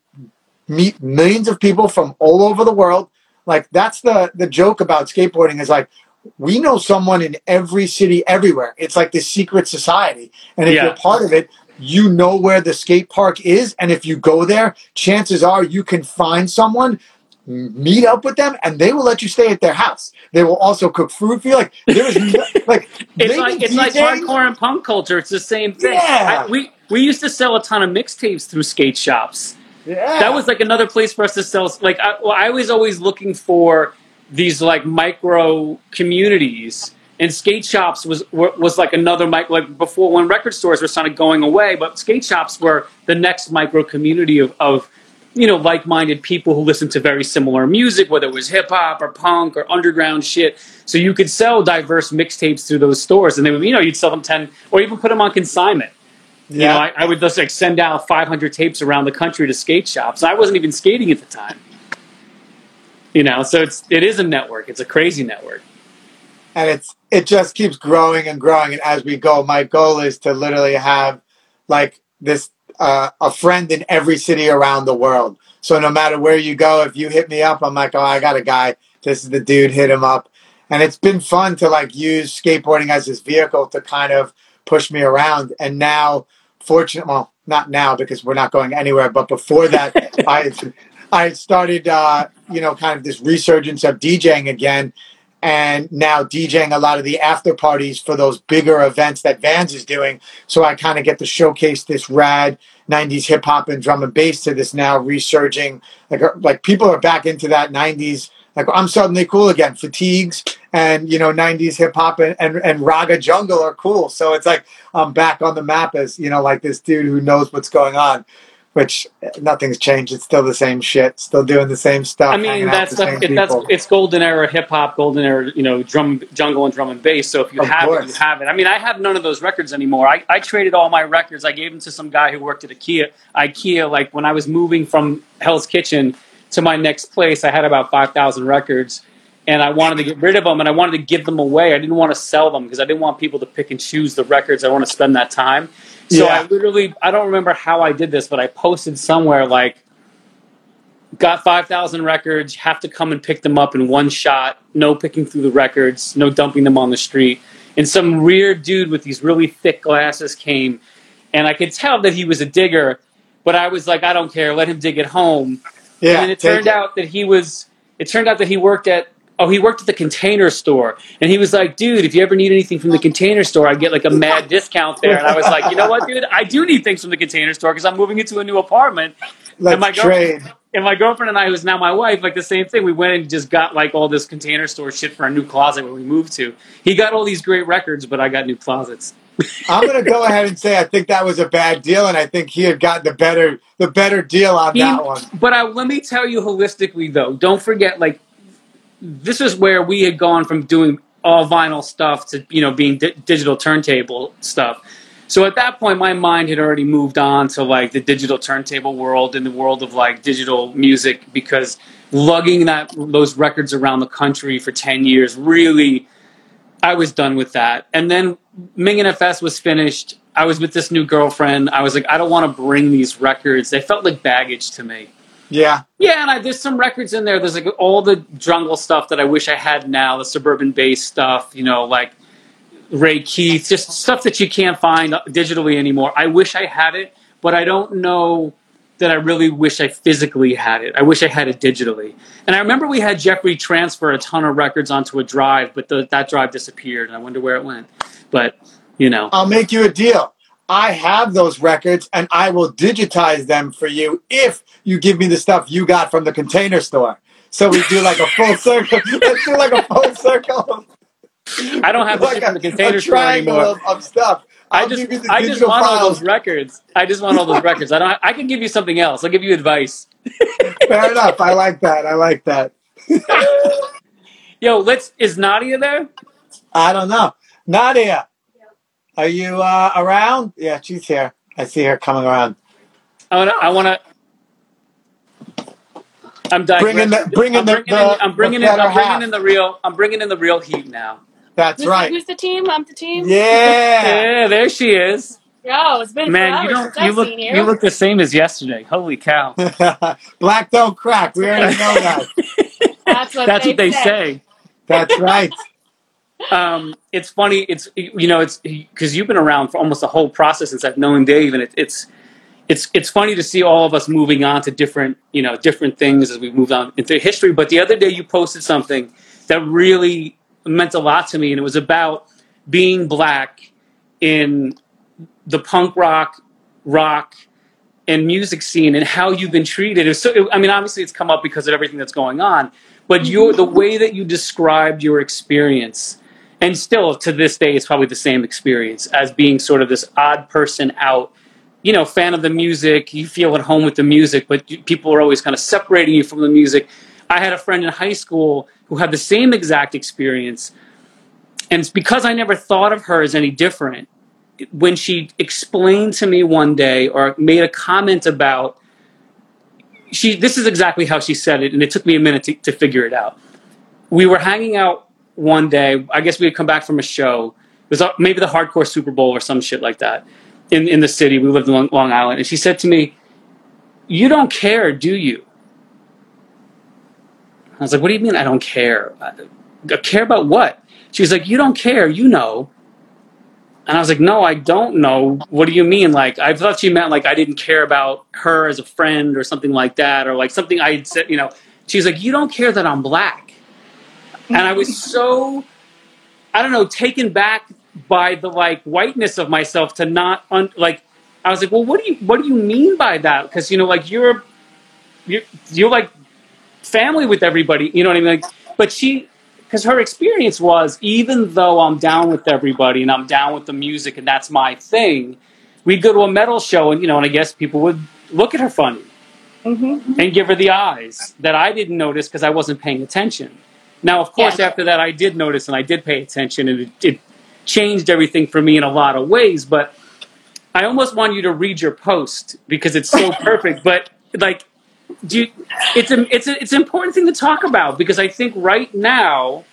meet millions of people from all over the world. Like, that's the joke about skateboarding, is like, we know someone in every city everywhere. It's like this secret society. And if you're part of it, you know where the skate park is. And if you go there, chances are you can find someone, meet up with them, and they will let you stay at their house. They will also cook food for you. Like, there is like it's like hardcore and punk culture. It's the same thing. Yeah. We used to sell a ton of mixtapes through skate shops. Yeah. That was like another place for us to sell. Like, I was always looking for these like micro communities, and skate shops was like another micro, like before when record stores were kind of going away, but skate shops were the next micro community of, you know, like-minded people who listened to very similar music, whether it was hip hop or punk or underground shit. So you could sell diverse mixtapes through those stores, and they would, you know, you'd sell them 10 or even put them on consignment. Yeah. You know, I would just like send out 500 tapes around the country to skate shops. I wasn't even skating at the time, you know. So it is a network. It's a crazy network, and it just keeps growing and growing. And as we go, my goal is to literally have like this a friend in every city around the world. So no matter where you go, if you hit me up, I'm like, oh, I got a guy. This is the dude. Hit him up. And it's been fun to like use skateboarding as this vehicle to kind of push me around. And now, fortunately, well, not now because we're not going anywhere, but before that, I started, kind of this resurgence of DJing again. And now DJing a lot of the after parties for those bigger events that Vans is doing. So I kind of get to showcase this rad 90s hip hop and drum and bass to this now resurging. Like people are back into that 90s. Like I'm suddenly cool again. Fatigues and, 90s hip hop and Raga Jungle are cool. So it's like I'm back on the map as, like this dude who knows what's going on. Which nothing's changed. It's still the same shit. Still doing the same stuff. I mean, it's golden era hip hop, golden era, drum jungle and drum and bass. So if you have it, you have it. I mean, I have none of those records anymore. I traded all my records. I gave them to some guy who worked at IKEA. Like when I was moving from Hell's Kitchen to my next place, I had about 5,000 records, and I wanted to get rid of them and I wanted to give them away. I didn't want to sell them because I didn't want people to pick and choose the records. I want to spend that time. So yeah. I don't remember how I did this, but I posted somewhere like, got 5,000 records, have to come and pick them up in one shot, no picking through the records, no dumping them on the street. And some weird dude with these really thick glasses came, and I could tell that he was a digger, but I was like, I don't care, let him dig at home. Yeah, and it turned out that he worked at, he worked at the Container Store. And he was like, dude, if you ever need anything from the Container Store, I get like a mad discount there. And I was like, you know what, dude? I do need things from the Container Store because I'm moving into a new apartment. And my girlfriend and I, who's now my wife, like the same thing. We went and just got like all this Container Store shit for our new closet when we moved to. He got all these great records, but I got new closets. I'm going to go ahead and say I think that was a bad deal, and I think he had gotten the better deal on that one. But let me tell you holistically, though, don't forget, like, this is where we had gone from doing all vinyl stuff to, being digital turntable stuff. So at that point, my mind had already moved on to like the digital turntable world and the world of like digital music, because lugging those records around the country for 10 years, really, I was done with that. And then Ming and FS was finished. I was with this new girlfriend. I was like, I don't want to bring these records. They felt like baggage to me. Yeah, and there's some records in there. There's like all the jungle stuff that I wish I had now, the suburban bass stuff, like Ray Keith, just stuff that you can't find digitally anymore. I wish I had it, but I don't know that I really wish I physically had it. I wish I had it digitally. And I remember we had Jeffrey transfer a ton of records onto a drive, but that drive disappeared, and I wonder where it went. But, I'll make you a deal. I have those records, and I will digitize them for you if you give me the stuff you got from the Container Store. So we do like a full circle. Let's do like a full circle. I don't have like from the Container Store anymore. Of stuff. I just want all those records. I just want all those records. I can give you something else. I'll give you advice. Fair enough. I like that. Yo, is Nadia there? I don't know. Nadia. Are you around? Yeah, she's here. I see her coming around. I'm bringing in the real heat now. That's right. Who's the team? I'm the team. Yeah, there she is. Yo, it's been hours. You look the same as yesterday. Holy cow! Black don't crack. We already know that. That's what they say. That's right. It's funny. It's because you've been around for almost the whole process since I've known Dave, and it's funny to see all of us moving on to different different things as we moved on into history. But the other day you posted something that really meant a lot to me, and it was about being black in the punk rock, and music scene and how you've been treated. Obviously it's come up because of everything that's going on, but the way that you described your experience. And still, to this day, it's probably the same experience as being sort of this odd person out, fan of the music. You feel at home with the music, but people are always kind of separating you from the music. I had a friend in high school who had the same exact experience. And it's because I never thought of her as any different. When she explained to me one day or made a comment about, this is exactly how she said it, and it took me a minute to figure it out. We were hanging out one day, I guess we had come back from a show. It was maybe the Hardcore Super Bowl or some shit like that in the city. We lived in Long Island. And she said to me, "You don't care, do you?" I was like, "What do you mean I don't care? care about what? She was like, you don't care, you know. And I was like, no, I don't know. What do you mean? Like, I thought she meant like I didn't care about her as a friend or something like that, or like something I said, you know. She's like, you don't care that I'm black. And I was so, I don't know, taken back by the like whiteness of myself to not like, I was like, well, what do you mean by that? Because, you know, like you're like family with everybody, you know what I mean? Like, but she, because her experience was, even though I'm down with everybody and I'm down with the music and that's my thing, we'd go to a metal show and, you know, and I guess people would look at her funny and give her the eyes that I didn't notice because I wasn't paying attention. Now, of course, after that, I did notice and I did pay attention, and it changed everything for me in a lot of ways. But I almost want you to read your post because it's so perfect. But like, it's an important thing to talk about, because I think right now,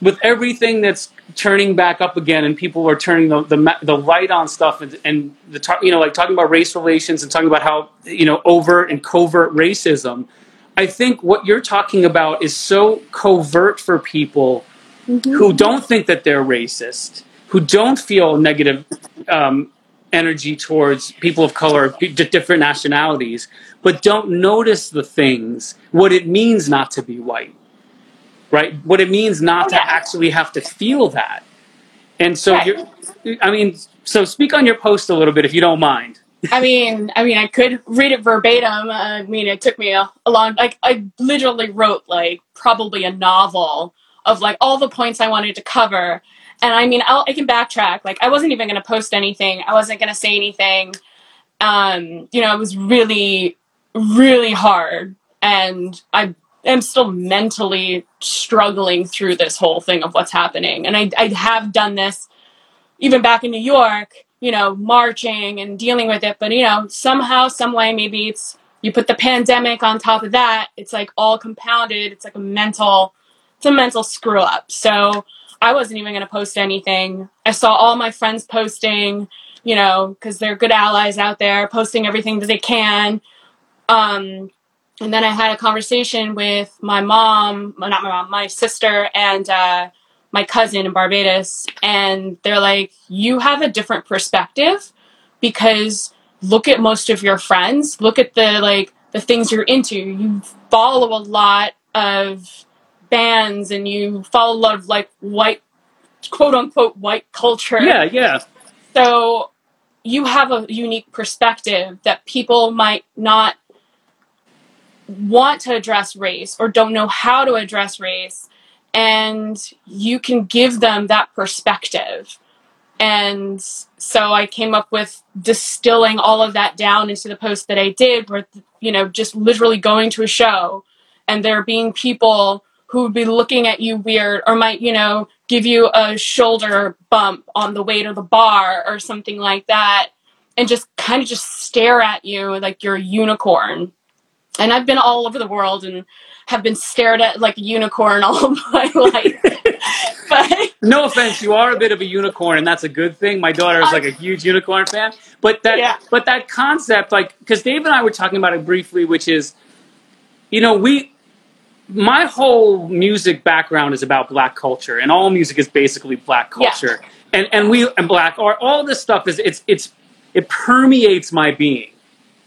with everything that's turning back up again, and people are turning the light on stuff, and the, you know, like talking about race relations and talking about how, you know, overt and covert racism. I think what you're talking about is so covert for people who don't think that they're racist, who don't feel negative energy towards people of color, different nationalities, but don't notice the things, what it means not to be white, right? What it means not to actually have to feel that. And so, so speak on your post a little bit, if you don't mind. I mean, I could read it verbatim. I mean, it took me a long, like, I literally wrote, like, probably a novel of, like, all the points I wanted to cover. And, I mean, I can backtrack. Like, I wasn't even going to post anything. I wasn't going to say anything. You know, it was really, really hard. And I am still mentally struggling through this whole thing of what's happening. And I have done this even back in New York, you know, marching and dealing with it. But, you know, somehow, some way, maybe it's, you put the pandemic on top of that. It's like all compounded. It's like a mental screw up. So I wasn't even going to post anything. I saw all my friends posting, you know, because they're good allies out there, posting everything that they can. And then I had a conversation with my sister and, my cousin in Barbados, and they're like, you have a different perspective, because look at most of your friends, look at the, like, the things you're into. You follow a lot of bands, and you follow a lot of, like, white, quote unquote, white culture. Yeah. So you have a unique perspective that people might not want to address race, or don't know how to address race. And you can give them that perspective. And so I came up with distilling all of that down into the post that I did, where, you know, just literally going to a show and there being people who would be looking at you weird, or might, you know, give you a shoulder bump on the way to the bar or something like that, and just kind of just stare at you like you're a unicorn. And I've been all over the world and have been stared at like a unicorn all of my life. But no offense, you are a bit of a unicorn, and that's a good thing. My daughter is like a huge unicorn fan. But that concept, like, because Dave and I were talking about it briefly, which is, you know, my whole music background is about black culture, and all music is basically black culture. Yeah. And black art, all this stuff is it permeates my being.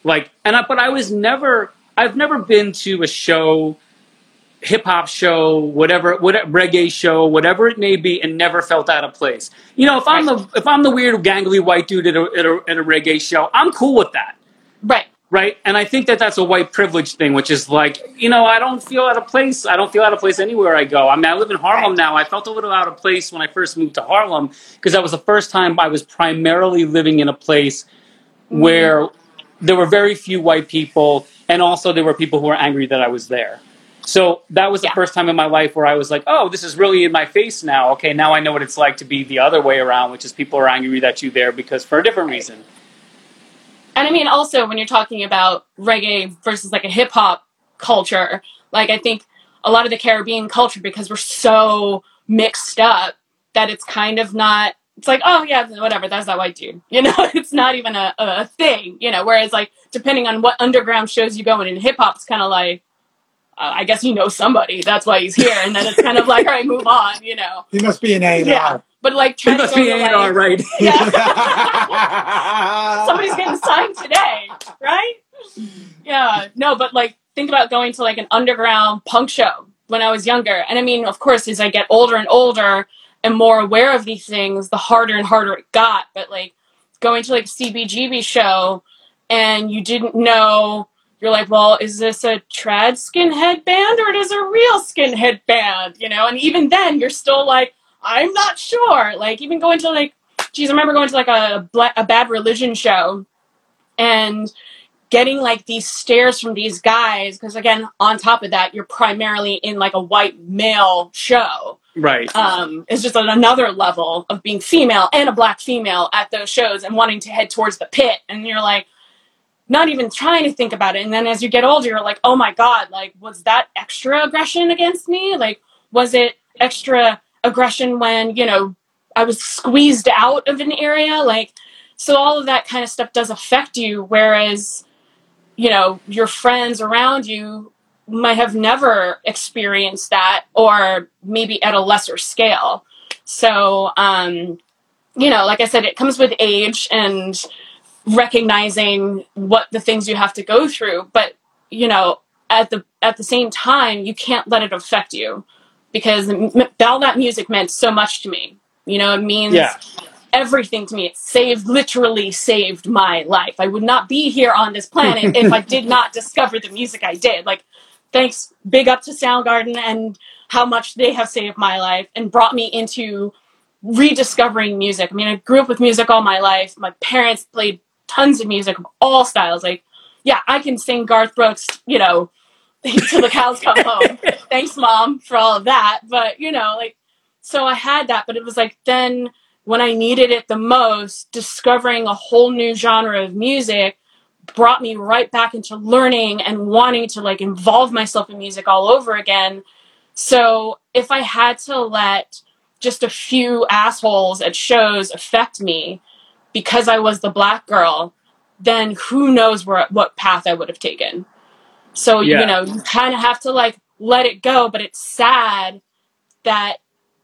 Like, but I was never, I've never been to a show, hip-hop show, whatever, reggae show, whatever it may be, and never felt out of place. You know, if I'm the weird, gangly white dude at a reggae show, I'm cool with that. Right? And I think that that's a white privilege thing, which is like, you know, I don't feel out of place. I don't feel out of place anywhere I go. I mean, I live in Harlem now. I felt a little out of place when I first moved to Harlem, because that was the first time I was primarily living in a place where there were very few white people, and also there were people who were angry that I was there. So that was the first time in my life where I was like, oh, this is really in my face now. Okay, now I know what it's like to be the other way around, which is people are angry that you're there because for a different reason. And I mean, also, when you're talking about reggae versus like a hip-hop culture, like I think a lot of the Caribbean culture, because we're so mixed up, that it's kind of not, it's like, oh, yeah, whatever, that's that white dude. You know, it's not even a thing, you know, whereas, like, depending on what underground shows you go in hip-hop, it's kind of like, I guess he knows somebody. That's why he's here. And then it's kind of like, all right, move on, you know. He must be an A&R. Yeah. But like, he must be an A&R, right? Yeah. Somebody's getting signed today, right? Yeah. No, but like, think about going to like an underground punk show when I was younger. And I mean, of course, as I get older and older and more aware of these things, the harder and harder it got. But like going to like a CBGB show and you didn't know. You're like, well, is this a trad skinhead band or is it a real skinhead band? You know, and even then you're still like, I'm not sure. Like even going to like, geez, I remember going to like a Bad Religion show and getting like these stares from these guys. Cause again, on top of that, you're primarily in like a white male show. Right. It's just another level of being female and a black female at those shows and wanting to head towards the pit. And you're like, not even trying to think about it. And then as you get older, you're like, oh my God, like, was that extra aggression against me? Like, was it extra aggression when, you know, I was squeezed out of an area? Like, so all of that kind of stuff does affect you. Whereas, you know, your friends around you might have never experienced that, or maybe at a lesser scale. So, you know, like I said, it comes with age and recognizing what the things you have to go through, but you know, at the same time, you can't let it affect you, because all that music meant so much to me. You know, it means everything to me. It literally saved my life. I would not be here on this planet if I did not discover the music I did. Like, thanks, big up to Soundgarden and how much they have saved my life and brought me into rediscovering music. I mean, I grew up with music all my life. My parents played tons of music of all styles. Like, yeah, I can sing Garth Brooks, you know, till the cows come home. Thanks, Mom, for all of that. But, you know, like, so I had that, but it was like, then when I needed it the most, discovering a whole new genre of music brought me right back into learning and wanting to like involve myself in music all over again. So if I had to let just a few assholes at shows affect me because I was the black girl, then who knows what path I would have taken. So, you know, you kind of have to like let it go, but it's sad that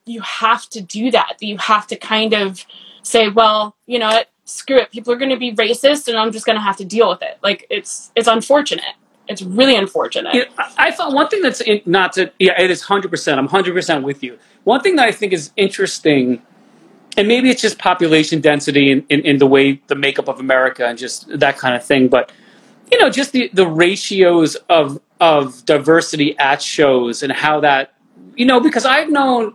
you have to do that. You have to kind of say, well, you know what, screw it. People are going to be racist and I'm just going to have to deal with it. Like, it's unfortunate. It's really unfortunate. You know, I thought one thing that's it is 100%. I'm 100% with you. One thing that I think is interesting, and maybe it's just population density in the way the makeup of America and just that kind of thing. But, you know, just the ratios of diversity at shows and how that, you know, because I've known,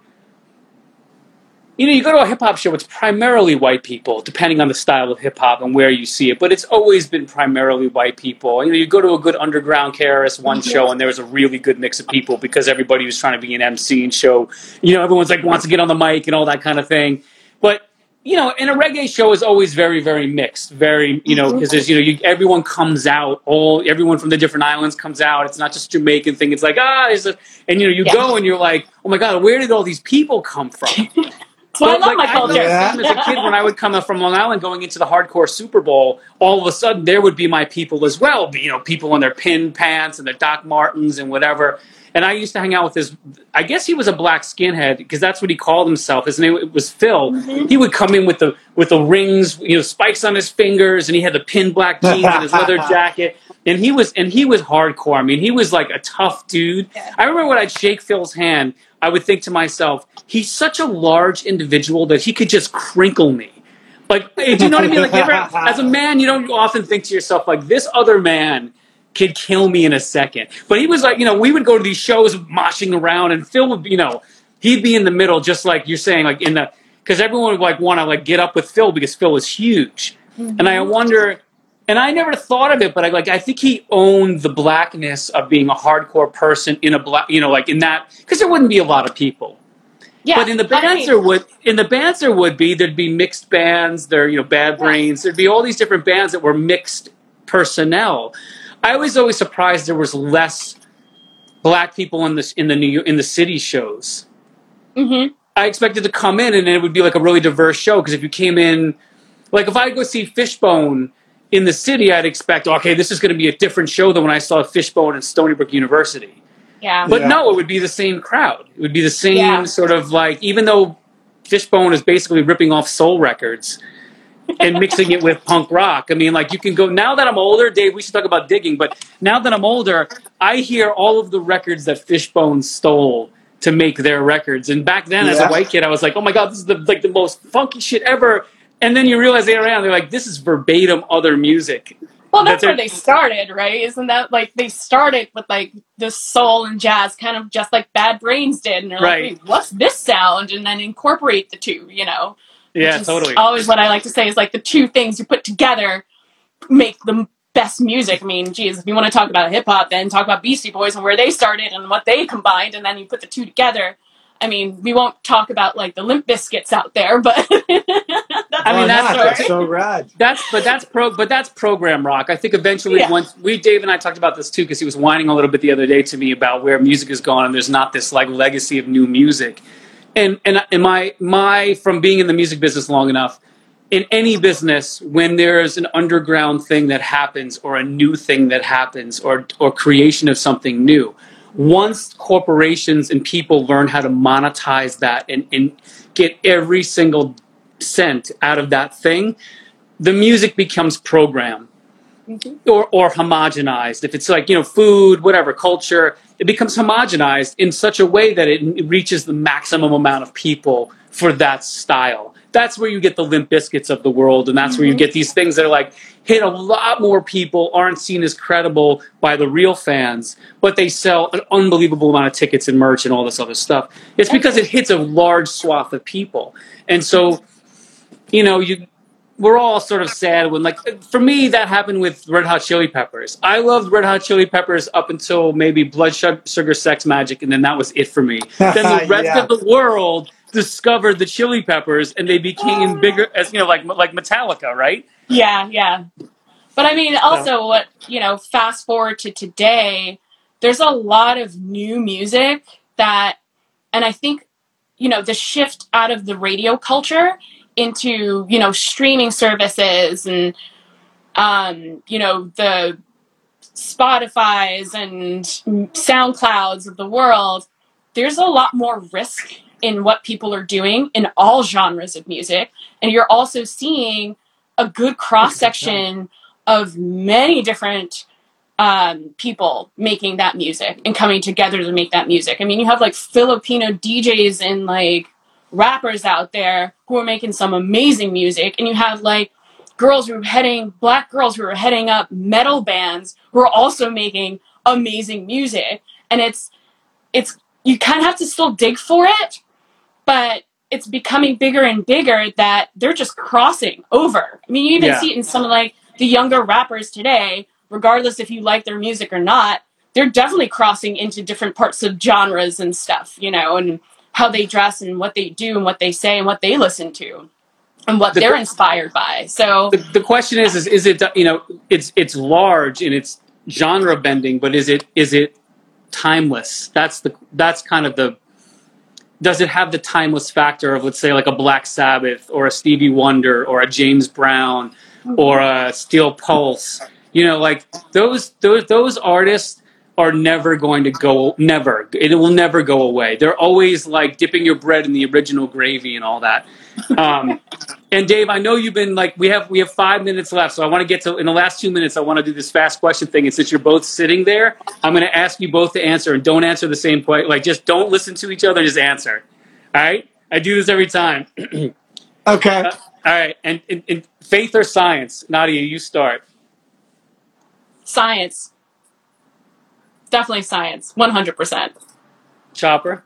you know, you go to a hip hop show, it's primarily white people, depending on the style of hip hop and where you see it. But it's always been primarily white people. You know, you go to a good underground KRS-One show, and there was a really good mix of people because everybody was trying to be an MC and show. You know, everyone's like wants to get on the mic and all that kind of thing. But you know, and a reggae show is always very, very mixed. Very, you know, because there's, you know, everyone comes out. Everyone from the different islands comes out. It's not just Jamaican thing. It's like and you know, you go and you're like, oh my God, where did all these people come from? Well, I love my culture. I as a kid, when I would come up from Long Island going into the hardcore Super Bowl, all of a sudden there would be my people as well. You know, people in their pin pants and their Doc Martens and whatever. And I used to hang out with this, I guess he was a black skinhead because that's what he called himself. His name was Phil. Mm-hmm. He would come in with the rings, you know, spikes on his fingers, and he had the pin black jeans and his leather jacket. And he was hardcore. I mean, he was like a tough dude. Yeah. I remember when I'd shake Phil's hand, I would think to myself, he's such a large individual that he could just crinkle me. Like, do you know what I mean? Like, never, as a man, you don't often think to yourself, like, this other man could kill me in a second. But he was like, you know, we would go to these shows moshing around, and Phil would, you know, he'd be in the middle, just like you're saying, like in the, because everyone would like want to like get up with Phil because Phil is huge. Mm-hmm. And I wonder. And I never thought of it, but I think he owned the blackness of being a hardcore person in a black, you know, like in that, because there wouldn't be a lot of people. Yeah, but in the bands, there'd be mixed bands. There, you know, Bad Brains. There'd be all these different bands that were mixed personnel. I was always surprised there was less black people in the city shows. Mm-hmm. I expected to come in and it would be like a really diverse show, because if you came in, like if I go see Fishbone in the city, I'd expect, okay, this is going to be a different show than when I saw Fishbone and Stony Brook University. Yeah. But no, it would be the same crowd. It would be the same sort of like, even though Fishbone is basically ripping off soul records and mixing it with punk rock. I mean, like, you can go, now that I'm older, Dave, we should talk about digging, but now that I'm older, I hear all of the records that Fishbone stole to make their records. And back then, as a white kid, I was like, oh my God, this is the most funky shit ever. And then you realize later on, they're like, this is verbatim other music. Well, that's where they started, right? Isn't that, like, they started with, like, this soul and jazz, kind of just like Bad Brains did. And they're like, hey, what's this sound? And then incorporate the two, you know? Yeah, totally. Always what I like to say is, like, the two things you put together make the best music. I mean, geez, if you want to talk about hip-hop, then talk about Beastie Boys and where they started and what they combined, and then you put the two together. I mean, we won't talk about, like, the Limp Bizkits out there, but... that's so rad. That's program rock. I think eventually once... Dave and I talked about this, too, because he was whining a little bit the other day to me about where music has gone, and there's not this, like, legacy of new music. And my from being in the music business long enough, in any business, when there's an underground thing that happens or a new thing that happens or creation of something new, once corporations and people learn how to monetize that and get every single cent out of that thing, the music becomes programmed or homogenized. If it's like, you know, food, whatever, culture, it becomes homogenized in such a way that it reaches the maximum amount of people for that style. That's where you get the Limp Bizkits of the world, and that's where you get these things that are like, hit a lot more people, aren't seen as credible by the real fans, but they sell an unbelievable amount of tickets and merch and all this other stuff. It's because it hits a large swath of people. And so, you know, we're all sort of sad when, like, for me, that happened with Red Hot Chili Peppers. I loved Red Hot Chili Peppers up until maybe Blood Sugar Sex Magic, and then that was it for me. Then the rest of the world discovered the Chili Peppers, and they became bigger, as you know, like Metallica, right? Yeah, yeah. But I mean, also, what, you know, fast forward to today, there's a lot of new music that, and I think, you know, the shift out of the radio culture into, you know, streaming services and, you know, the Spotify's and SoundClouds of the world, there's a lot more risk in what people are doing in all genres of music. And you're also seeing a good cross-section of many different people making that music and coming together to make that music. I mean, you have, like, Filipino DJs and, like, rappers out there who are making some amazing music, and you have, like, black girls who are heading up metal bands who are also making amazing music. And it's you kind of have to still dig for it, but it's becoming bigger and bigger that they're just crossing over. I mean, you even see it in some of, like, the younger rappers today, regardless if you like their music or not, they're definitely crossing into different parts of genres and stuff, you know, and how they dress and what they do and what they say and what they listen to and what they're inspired by. So the question is it, you know, it's large in its genre bending, but is it timeless? That's kind of the, does it have the timeless factor of, let's say, like a Black Sabbath or a Stevie Wonder or a James Brown or a Steel Pulse, you know, like those artists are never going to go. It will never go away. They're always like dipping your bread in the original gravy and all that. And Dave, I know you've been like, we have 5 minutes left. So I want to get to, in the last 2 minutes, I want to do this fast question thing. And since you're both sitting there, I'm going to ask you both to answer, and don't answer the same point. Like, just don't listen to each other. Just answer. All right. I do this every time. Okay. All right. And faith or science? Nadia, you start. Science. Definitely science, 100%. Chopper?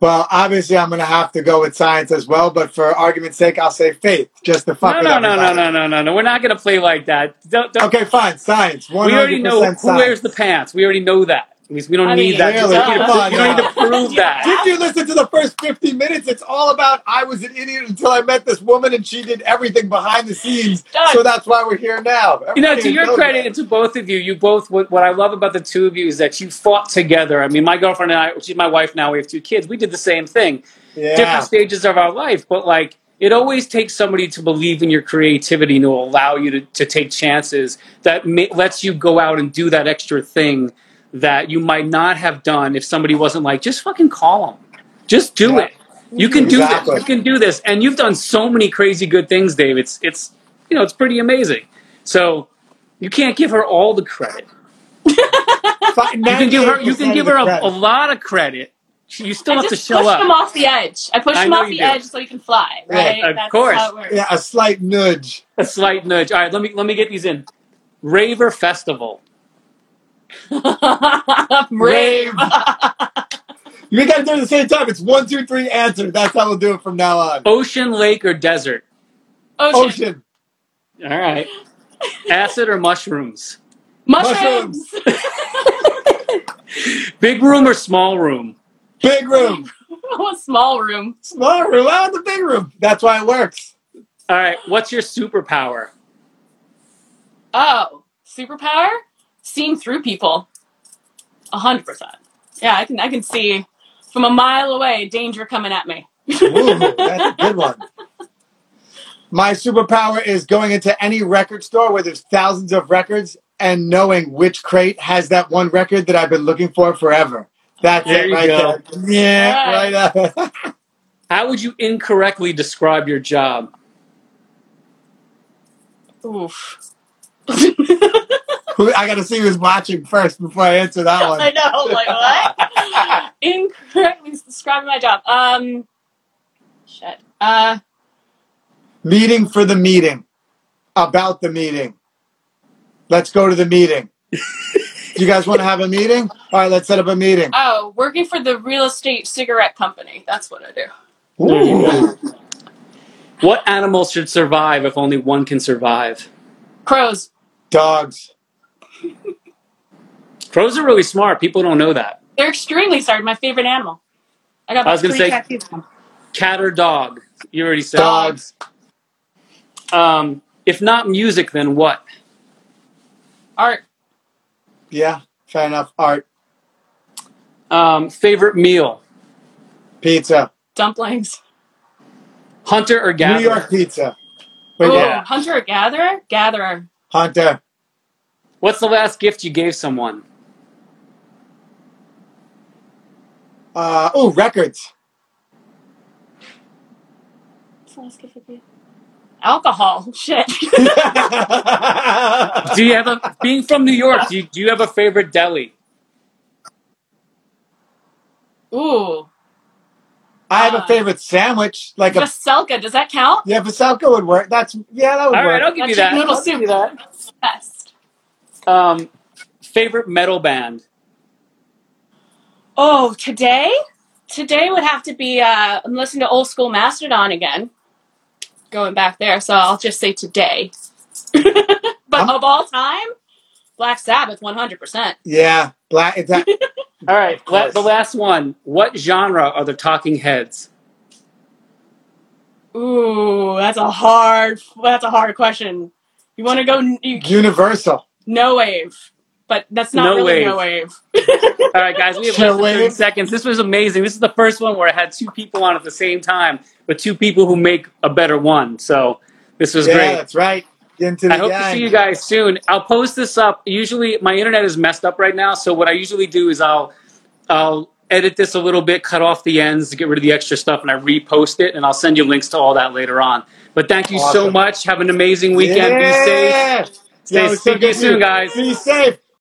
Well, obviously, I'm going to have to go with science as well, but for argument's sake, I'll say faith, just to fuck with everybody. No. We're not going to play like that. Don't. Okay, fine, science, 100% We already know who wears the pants. We already know that. We don't need that. You don't need to prove that. Did you listen to the first 50 minutes? It's all about, I was an idiot until I met this woman, and she did everything behind the scenes. So that's why we're here now. Everybody, you know, to your credit, and to both of you, what I love about the two of you is that you fought together. I mean, my girlfriend and I, she's my wife now, we have 2 kids. We did the same thing. Yeah. Different stages of our life. But, like, it always takes somebody to believe in your creativity and to allow you to take chances that lets you go out and do that extra thing that you might not have done if somebody wasn't like, just fucking call them. Just do it. You can do this. You can do this. And you've done so many crazy good things, Dave. It's you know, it's pretty amazing. So you can't give her all the credit. You can give her a lot of credit. You still have to show up. I pushed him off the edge. I pushed him off the edge so he can fly. Right? Yeah, of course. How it works. Yeah, a slight nudge. All right, let me get these in. Raver Festival. Rave. You gotta do it at the same time. It's 1, 2, 3 answer. That's how we'll do it from now on. Ocean, lake, or desert? Ocean. All right. Acid or mushrooms? Mushrooms. Big room or small room? Big room. Small room. Oh, the big room. That's why it works. All right. What's your superpower? Oh, superpower? Seeing through people. 100%. Yeah, I can see from a mile away danger coming at me. Ooh, that's a good one. My superpower is going into any record store where there's thousands of records and knowing which crate has that one record that I've been looking for forever. That's it right there. Yeah, right up. How would you incorrectly describe your job? Oof. I got to see who's watching first before I answer that one. I know, like what? Incorrectly describing my job. Shit. Meeting for the meeting. About the meeting. Let's go to the meeting. Do you guys want to have a meeting? All right, let's set up a meeting. Oh, working for the real estate cigarette company. That's what I do. Ooh. What animals should survive if only one can survive? Crows. Dogs. Crows are really smart. People don't know that. They're extremely smart. My favorite animal. I was going to say cat or dog. You already said dogs. If not music, then what? Art. Yeah, fair enough. Art. Favorite meal? Pizza. Dumplings. Hunter or gatherer? New York pizza. Oh, yeah. Hunter or gatherer? Gatherer. Hunter. What's the last gift you gave someone? Records. What's the last gift I gave? Alcohol. Shit. Do you have being from New York, do you have a favorite deli? Ooh. I have a favorite sandwich, like Vaselka. Does that count? Yeah, Vaselka would work. That would work. All right, I'll give you that. Little soup. That's the best. Favorite metal band. Oh, today would have to be. I'm listening to old school Mastodon again. Going back there, so I'll just say today. But of all time, Black Sabbath, 100%. Yeah, Black. Exactly. All right, the last one. What genre are the Talking Heads? Ooh, that's a hard question. You want to go... Universal. No wave. But that's not no wave. All right, guys, we have less than 30 seconds. This was amazing. This is the first one where I had two people on at the same time, but two people who make a better one. So this was great. Yeah, that's right. I hope to see you guys soon. I'll post this up. Usually my internet is messed up right now. So what I usually do is I'll edit this a little bit, cut off the ends to get rid of the extra stuff, and I repost it, and I'll send you links to all that later on. But thank you so much. Have an amazing weekend. Yeah. Be safe. Stay safe. See you soon, guys. Be safe.